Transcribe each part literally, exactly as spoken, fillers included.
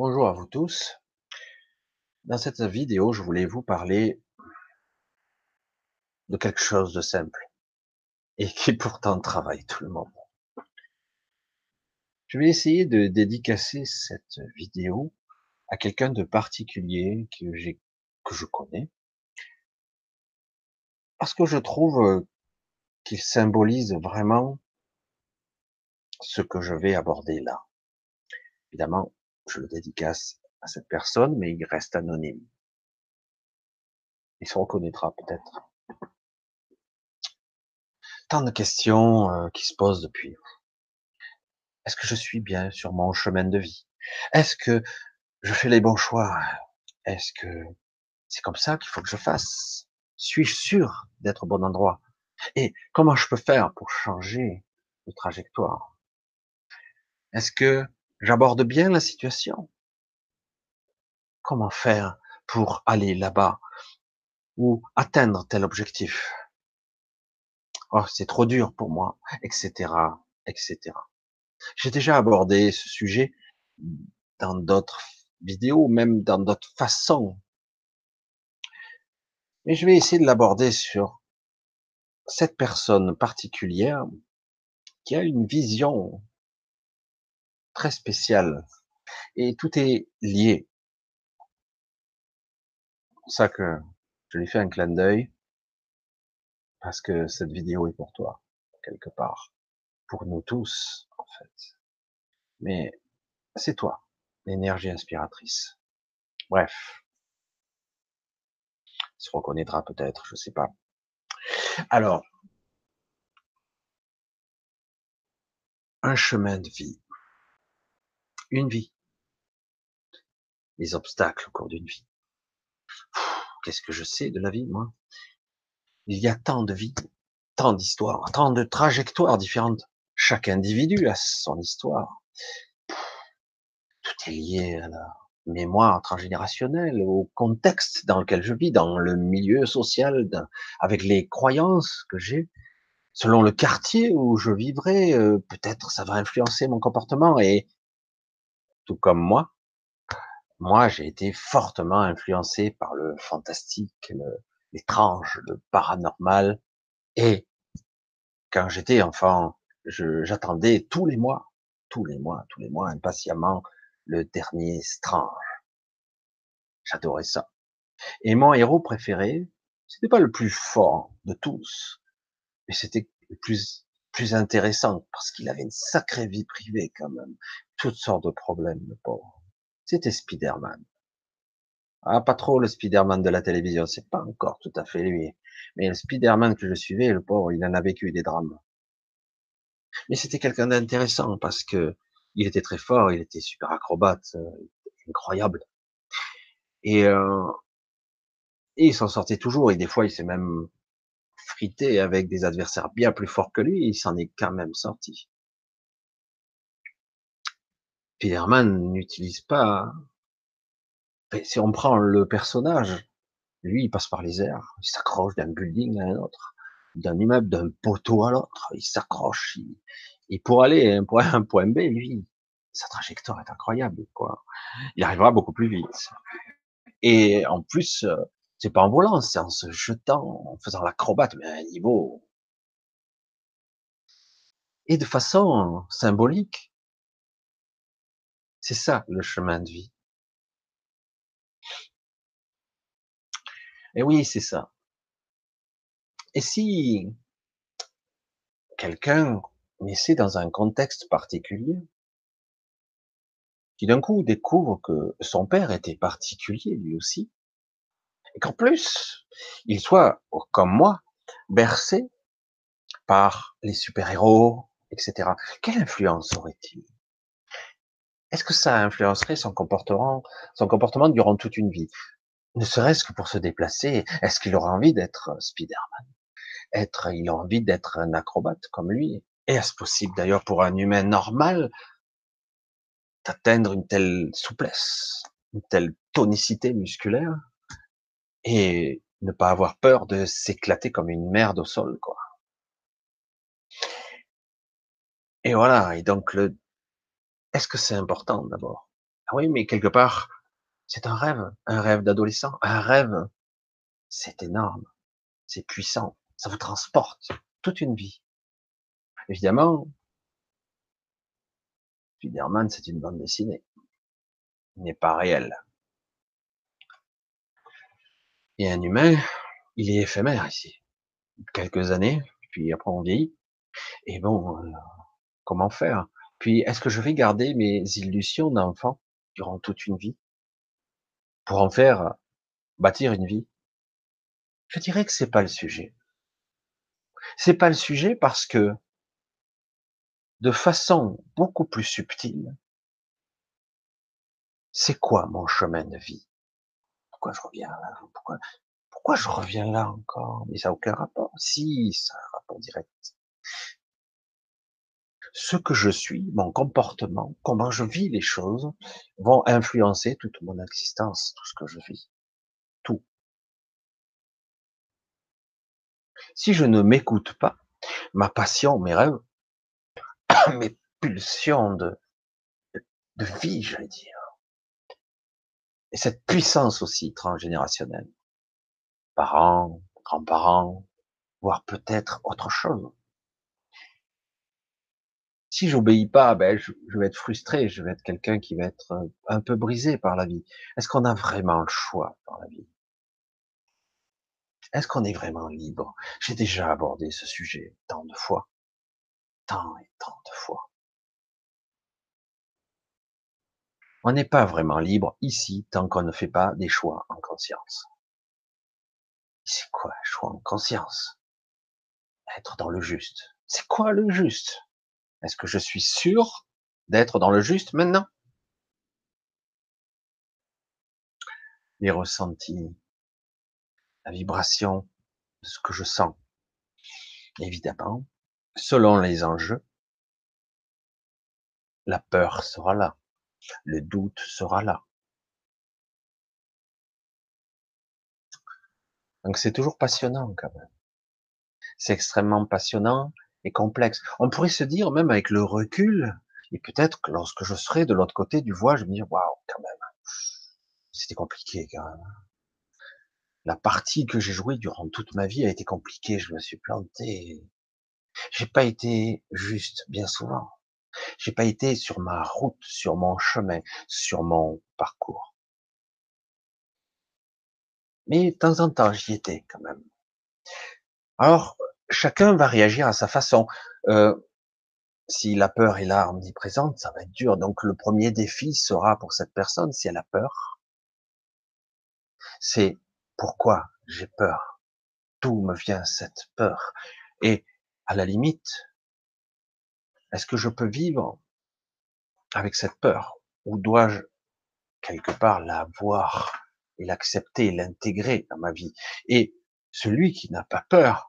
Bonjour à vous tous. Dans cette vidéo, je voulais vous parler de quelque chose de simple et qui pourtant travaille tout le monde. Je vais essayer de dédicacer cette vidéo à quelqu'un de particulier que j'ai, que je connais, parce que je trouve qu'il symbolise vraiment ce que je vais aborder là. Évidemment, je le dédicace à cette personne, mais il reste anonyme. Il se reconnaîtra peut-être. Tant de questions euh, qui se posent depuis. Est-ce que je suis bien sur mon chemin de vie? Est-ce que je fais les bons choix? Est-ce que c'est comme ça qu'il faut que je fasse? Suis-je sûr d'être au bon endroit? Et comment je peux faire pour changer de trajectoire? Est-ce que j'aborde bien la situation? Comment faire pour aller là-bas ou atteindre tel objectif? Oh, c'est trop dur pour moi, et cetera, et cetera. J'ai déjà abordé ce sujet dans d'autres vidéos, même dans d'autres façons. Mais je vais essayer de l'aborder sur cette personne particulière qui a une vision très spécial et tout est lié. C'est pour ça que je lui fais un clin d'œil, parce que cette vidéo est pour toi quelque part, pour nous tous en fait, mais c'est toi l'énergie inspiratrice. Bref, il se reconnaîtra peut-être, je sais pas. Alors, un chemin de vie. Une vie. Les obstacles au cours d'une vie. Qu'est-ce que je sais de la vie, moi? Il y a tant de vies, tant d'histoires, tant de trajectoires différentes. Chaque individu a son histoire. Tout est lié à la mémoire transgénérationnelle, au contexte dans lequel je vis, dans le milieu social, avec les croyances que j'ai. Selon le quartier où je vivrai, peut-être ça va influencer mon comportement. Et tout comme moi, moi j'ai été fortement influencé par le fantastique, l'étrange, le, le paranormal. Et quand j'étais enfant, j'attendais tous les mois, tous les mois, tous les mois, impatiemment, le dernier Strange. J'adorais ça. Et mon héros préféré, c'était pas le plus fort de tous, mais c'était le plus plus intéressant, parce qu'il avait une sacrée vie privée quand même, toutes sortes de problèmes, le pauvre. C'était Spider-Man. Ah, pas trop le Spider-Man de la télévision, c'est pas encore tout à fait lui, mais le Spider-Man que je suivais, le pauvre, il en a vécu des drames. Mais c'était quelqu'un d'intéressant, parce que il était très fort, il était super acrobate, euh, incroyable, et, euh, et il s'en sortait toujours, et des fois il s'est même frité avec des adversaires bien plus forts que lui, il s'en est quand même sorti. Spider-Man n'utilise pas, si on prend le personnage, lui il passe par les airs, il s'accroche d'un building à un autre, d'un immeuble, d'un poteau à l'autre, il s'accroche, il... et pour aller à un point A, un point B, lui, sa trajectoire est incroyable, quoi. Il arrivera beaucoup plus vite, et en plus, c'est pas en volant, c'est en se jetant, en faisant l'acrobate, mais à un niveau. Et de façon symbolique, c'est ça le chemin de vie. Et oui, c'est ça. Et si quelqu'un naissait dans un contexte particulier, qui d'un coup découvre que son père était particulier lui aussi, et qu'en plus, il soit, comme moi, bercé par les super-héros, et cetera. Quelle influence aurait-il? Est-ce que ça influencerait son comportement, son comportement durant toute une vie? Ne serait-ce que pour se déplacer, est-ce qu'il aura envie d'être Spider-Man? Être, il a envie d'être un acrobate comme lui? Est-ce possible d'ailleurs pour un humain normal d'atteindre une telle souplesse, une telle tonicité musculaire? Et ne pas avoir peur de s'éclater comme une merde au sol, quoi. Et voilà. Et donc, le... est-ce que c'est important d'abord? Ah oui, mais quelque part, c'est un rêve, un rêve d'adolescent, un rêve. C'est énorme, c'est puissant, ça vous transporte toute une vie. Évidemment, Spider-Man, c'est une bande dessinée. Il n'est pas réel. Et un humain, il est éphémère ici. Quelques années, puis après on vieillit. Et bon, comment faire? Puis, est-ce que je vais garder mes illusions d'enfant durant toute une vie pour en faire bâtir une vie? Je dirais que c'est pas le sujet. C'est pas le sujet parce que, de façon beaucoup plus subtile, c'est quoi mon chemin de vie? Pourquoi je reviens là? Pourquoi, pourquoi je reviens là encore? Mais ça n'a aucun rapport. Si, ça a un rapport direct. Ce que je suis, mon comportement, comment je vis les choses, vont influencer toute mon existence, tout ce que je vis. Tout. Si je ne m'écoute pas, ma passion, mes rêves, mes pulsions de, de vie, j'allais dire, et cette puissance aussi transgénérationnelle, parents, grands-parents, voire peut-être autre chose. Si j'obéis pas, ben je, je vais être frustré, je vais être quelqu'un qui va être un peu brisé par la vie. Est-ce qu'on a vraiment le choix dans la vie? Est-ce qu'on est vraiment libre? J'ai déjà abordé ce sujet tant de fois, tant et tant de fois. On n'est pas vraiment libre ici tant qu'on ne fait pas des choix en conscience. C'est quoi un choix en conscience? Être dans le juste. C'est quoi le juste? Est-ce que je suis sûr d'être dans le juste maintenant? Les ressentis, la vibration de ce que je sens. Évidemment, selon les enjeux, la peur sera là, le doute sera là. Donc c'est toujours passionnant quand même. C'est extrêmement passionnant. Et complexe. On pourrait se dire, même avec le recul, et peut-être que lorsque je serai de l'autre côté du voile, je vais me dire, waouh, quand même, c'était compliqué quand même. La partie que j'ai jouée durant toute ma vie a été compliquée, je me suis planté. J'ai pas été juste, bien souvent. J'ai pas été sur ma route, sur mon chemin, sur mon parcours. Mais de temps en temps, j'y étais quand même. Alors, chacun va réagir à sa façon. Euh, si la peur est là, omniprésente, ça va être dur. Donc le premier défi sera pour cette personne, si elle a peur, c'est pourquoi j'ai peur. D'où me vient cette peur? Et à la limite, est-ce que je peux vivre avec cette peur? Ou dois-je quelque part la voir et l'accepter, l'intégrer dans ma vie? Et celui qui n'a pas peur,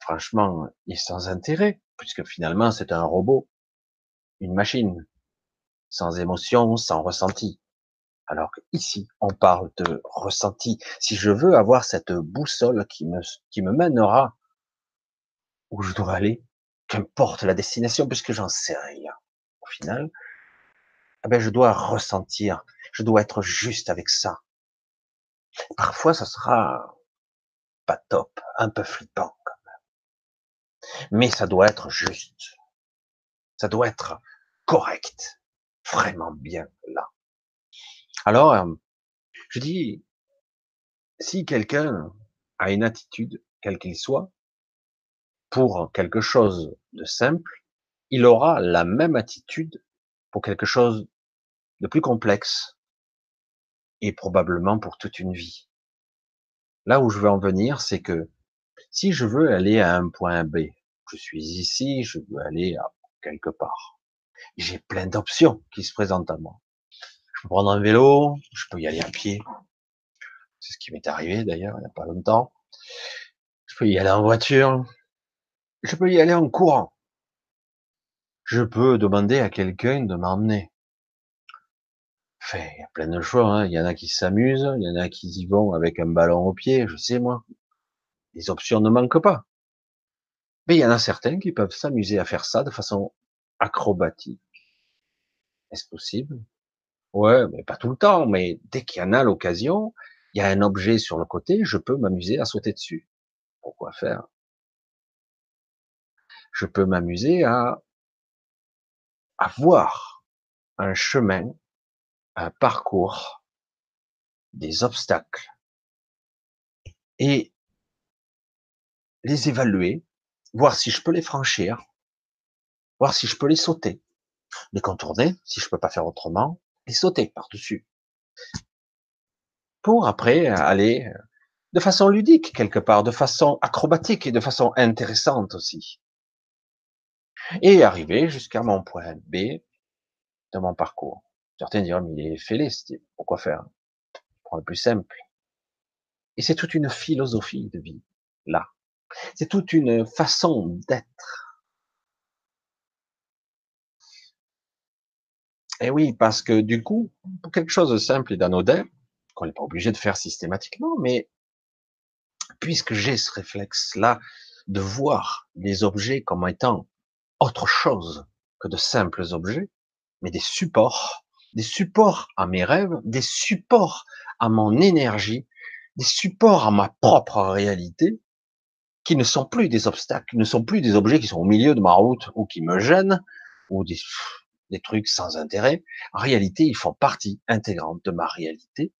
franchement, il est sans intérêt, puisque finalement, c'est un robot, une machine, sans émotion, sans ressenti. Alors qu'ici, on parle de ressenti. Si je veux avoir cette boussole qui me, qui me mènera où je dois aller, qu'importe la destination, puisque j'en sais rien, au final, eh ben, je dois ressentir, je dois être juste avec ça. Parfois, ça sera pas top, un peu flippant. Mais ça doit être juste. Ça doit être correct. Vraiment bien là. Alors, je dis, si quelqu'un a une attitude, quelle qu'il soit, pour quelque chose de simple, il aura la même attitude pour quelque chose de plus complexe et probablement pour toute une vie. Là où je veux en venir, c'est que si je veux aller à un point B, je suis ici, je veux aller à quelque part. J'ai plein d'options qui se présentent à moi. Je peux prendre un vélo, je peux y aller à pied. C'est ce qui m'est arrivé d'ailleurs, il n'y a pas longtemps. Je peux y aller en voiture. Je peux y aller en courant. Je peux demander à quelqu'un de m'emmener. Enfin, il y a plein de choix, hein. Il y en a qui s'amusent, il y en a qui y vont avec un ballon au pied, je sais moi. Les options ne manquent pas. Mais il y en a certains qui peuvent s'amuser à faire ça de façon acrobatique, Est-ce possible? Ouais, mais pas tout le temps, mais dès qu'il y en a l'occasion, il y a un objet sur le côté, je peux m'amuser à sauter dessus. Pourquoi faire? Je peux m'amuser à, à voir un chemin, un parcours, des obstacles, et les évaluer, voir si je peux les franchir, voir si je peux les sauter, les contourner, si je peux pas faire autrement, les sauter par-dessus. Pour après aller de façon ludique quelque part, de façon acrobatique et de façon intéressante aussi. Et arriver jusqu'à mon point B de mon parcours. Certains diront, mais il est fêlé, pourquoi faire? Je prends le plus simple. Et c'est toute une philosophie de vie, là. C'est toute une façon d'être. Et oui, parce que du coup, pour quelque chose de simple et d'anodin, qu'on n'est pas obligé de faire systématiquement, mais puisque j'ai ce réflexe-là de voir les objets comme étant autre chose que de simples objets, mais des supports, des supports à mes rêves, des supports à mon énergie, des supports à ma propre réalité, qui ne sont plus des obstacles, qui ne sont plus des objets qui sont au milieu de ma route ou qui me gênent, ou des, des trucs sans intérêt. En réalité, ils font partie intégrante de ma réalité.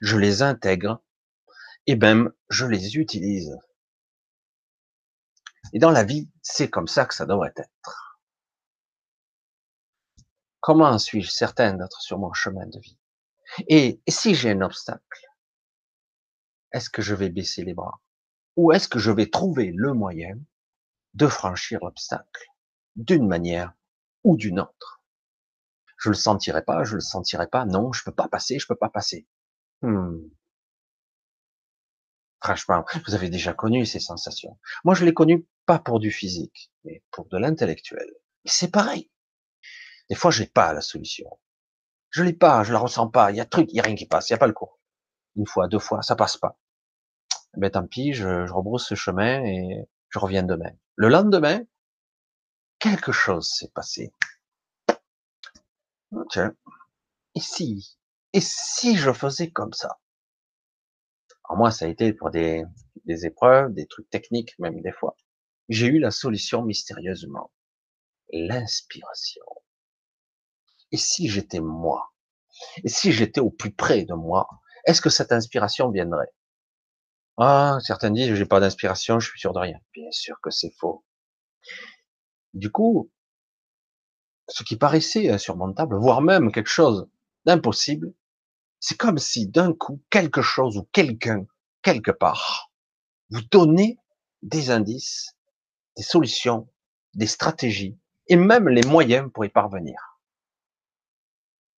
Je les intègre et même je les utilise. Et dans la vie, c'est comme ça que ça doit être. Comment suis-je certain d'être sur mon chemin de vie? Et, et si j'ai un obstacle, est-ce que je vais baisser les bras? Ou est-ce que je vais trouver le moyen de franchir l'obstacle d'une manière ou d'une autre? Je le sentirai pas, je le sentirai pas, non, je peux pas passer, je peux pas passer. Hmm. Franchement, vous avez déjà connu ces sensations. Moi, je l'ai connu pas pour du physique, mais pour de l'intellectuel. Mais c'est pareil. Des fois, j'ai pas la solution. Je l'ai pas, je la ressens pas, il y a truc, il y a rien qui passe, il y a pas le cours. Une fois, deux fois, ça passe pas. Ben tant pis, je, je rebrousse ce chemin et je reviens demain. Le lendemain, quelque chose s'est passé. Tiens, et si, et si je faisais comme ça? Alors moi, ça a été pour des, des épreuves, des trucs techniques même des fois. J'ai eu la solution mystérieusement, l'inspiration. Et si j'étais moi? Et si j'étais au plus près de moi? Est-ce que cette inspiration viendrait? Ah, certains disent, j'ai pas d'inspiration, je suis sûr de rien. Bien sûr que c'est faux. Du coup, ce qui paraissait insurmontable, voire même quelque chose d'impossible, c'est comme si d'un coup, quelque chose ou quelqu'un, quelque part, vous donnait des indices, des solutions, des stratégies, et même les moyens pour y parvenir.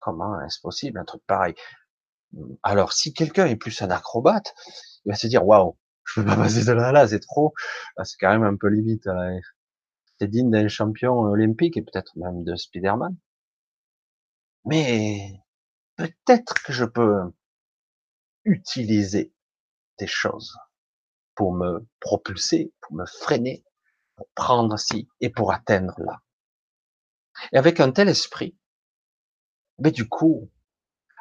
Comment est-ce possible un truc pareil? Alors, si quelqu'un est plus un acrobate, il va se dire, waouh, je peux pas passer de là à là, c'est trop, là, c'est quand même un peu limite, hein. C'est digne d'un champion olympique et peut-être même de Spider-Man. Mais peut-être que je peux utiliser des choses pour me propulser, pour me freiner, pour prendre ci et pour atteindre là. Et avec un tel esprit, mais du coup,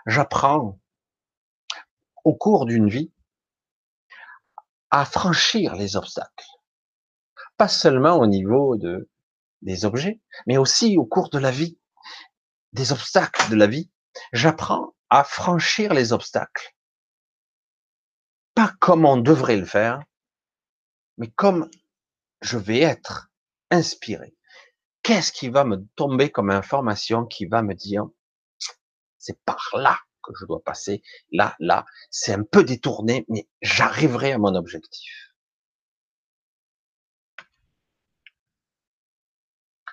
j'apprends au cours d'une vie à franchir les obstacles. Pas seulement au niveau de, des objets, mais aussi au cours de la vie, des obstacles de la vie. J'apprends à franchir les obstacles. Pas comme on devrait le faire, mais comme je vais être inspiré. Qu'est-ce qui va me tomber comme information qui va me dire, c'est par là que je dois passer, là, là, c'est un peu détourné, mais j'arriverai à mon objectif.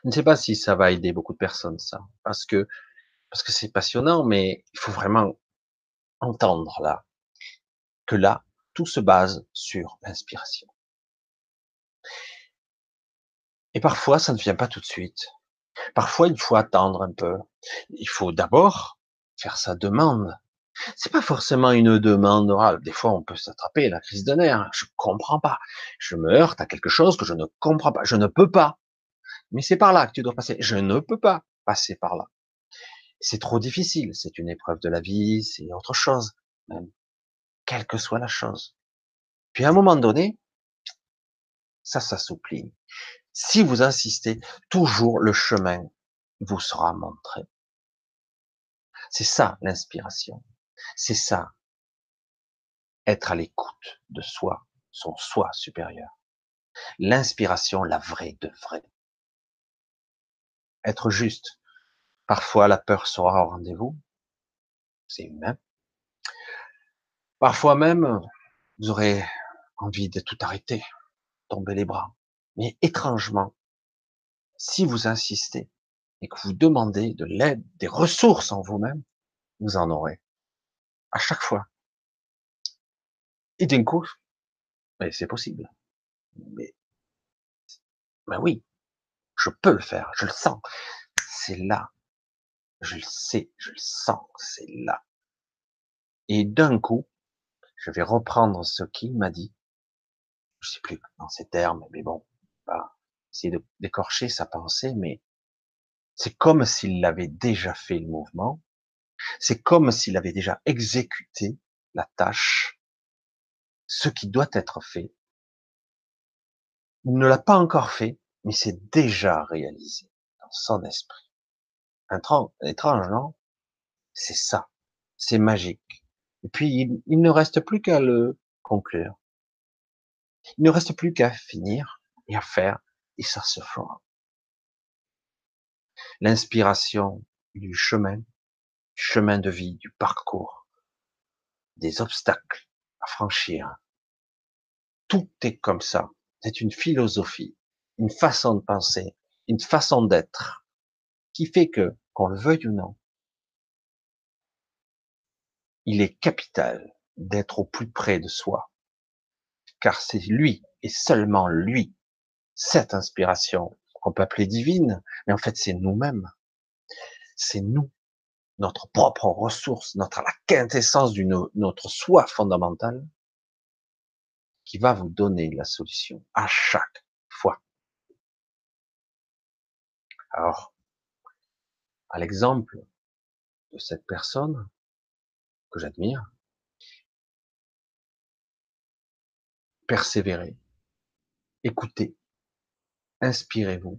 Je ne sais pas si ça va aider beaucoup de personnes, ça, parce que parce que c'est passionnant, mais il faut vraiment entendre là, que là, tout se base sur l'inspiration. Et parfois, ça ne vient pas tout de suite. Parfois, il faut attendre un peu. Il faut d'abord faire sa demande. C'est pas forcément une demande orale. Des fois, on peut s'attraper à la crise de nerfs. Je comprends pas. Je me heurte à quelque chose que je ne comprends pas. Je ne peux pas. Mais c'est par là que tu dois passer. Je ne peux pas passer par là. c'est trop difficile, c'est une épreuve de la vie, c'est autre chose, même, quelle que soit la chose. Puis à un moment donné, ça s'assouplit. Si vous insistez, toujours le chemin vous sera montré. C'est ça l'inspiration, c'est ça, être à l'écoute de soi, son soi supérieur. L'inspiration, la vraie de vraie. Être juste. Parfois, la peur sera au rendez-vous. C'est humain. Parfois même, vous aurez envie de tout arrêter, tomber les bras. Mais étrangement, si vous insistez et que vous demandez de l'aide, des ressources en vous-même, vous en aurez. À chaque fois. Et d'un coup, mais c'est possible. Mais, ben oui, je peux le faire, je le sens. C'est là. Je le sais, je le sens, c'est là. Et d'un coup, je vais reprendre ce qu'il m'a dit. Je sais plus dans ces termes, mais bon, bah, essayer de décorcher sa pensée, mais c'est comme s'il avait déjà fait le mouvement. C'est comme s'il avait déjà exécuté la tâche, ce qui doit être fait. Il ne l'a pas encore fait, mais c'est déjà réalisé dans son esprit. Étrange, non? C'est ça. C'est magique. Et puis, il, il ne reste plus qu'à le conclure. Il ne reste plus qu'à finir et à faire, et ça se fera. L'inspiration du chemin, du chemin de vie, du parcours, des obstacles à franchir. Tout est comme ça. C'est une philosophie, une façon de penser, une façon d'être, qui fait que, qu'on le veuille ou non, il est capital d'être au plus près de soi, car c'est lui, et seulement lui, cette inspiration qu'on peut appeler divine, mais en fait c'est nous-mêmes, c'est nous, notre propre ressource, notre, la quintessence de notre soi fondamental, qui va vous donner la solution à chaque fois. Alors, à l'exemple de cette personne que j'admire, persévérez, écoutez, inspirez-vous,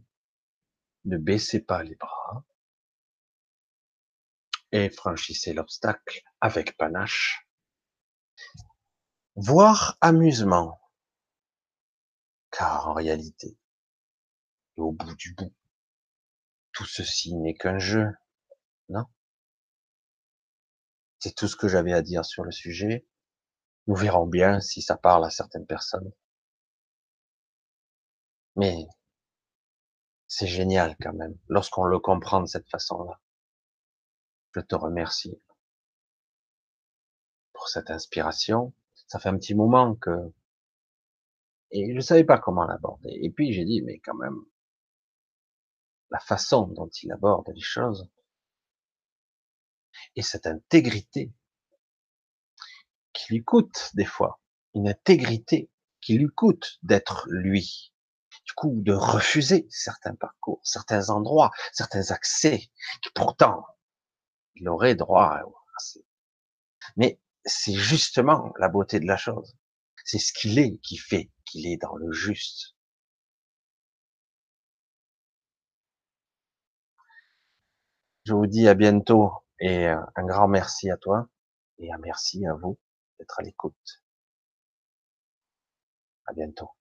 ne baissez pas les bras et franchissez l'obstacle avec panache, voire amusement, car en réalité, au bout du bout, tout ceci n'est qu'un jeu, non? C'est tout ce que j'avais à dire sur le sujet. Nous verrons bien si ça parle à certaines personnes. Mais c'est génial quand même, lorsqu'on le comprend de cette façon-là. Je te remercie pour cette inspiration. Ça fait un petit moment que, et je savais pas comment l'aborder. Et puis j'ai dit, mais quand même, la façon dont il aborde les choses, et cette intégrité qui lui coûte des fois, une intégrité qui lui coûte d'être lui, du coup de refuser certains parcours, certains endroits, certains accès, qui pourtant, il aurait droit à... Mais c'est justement la beauté de la chose, c'est ce qu'il est qui fait qu'il est dans le juste. Je vous dis à bientôt et un grand merci à toi et un merci à vous d'être à l'écoute. À bientôt.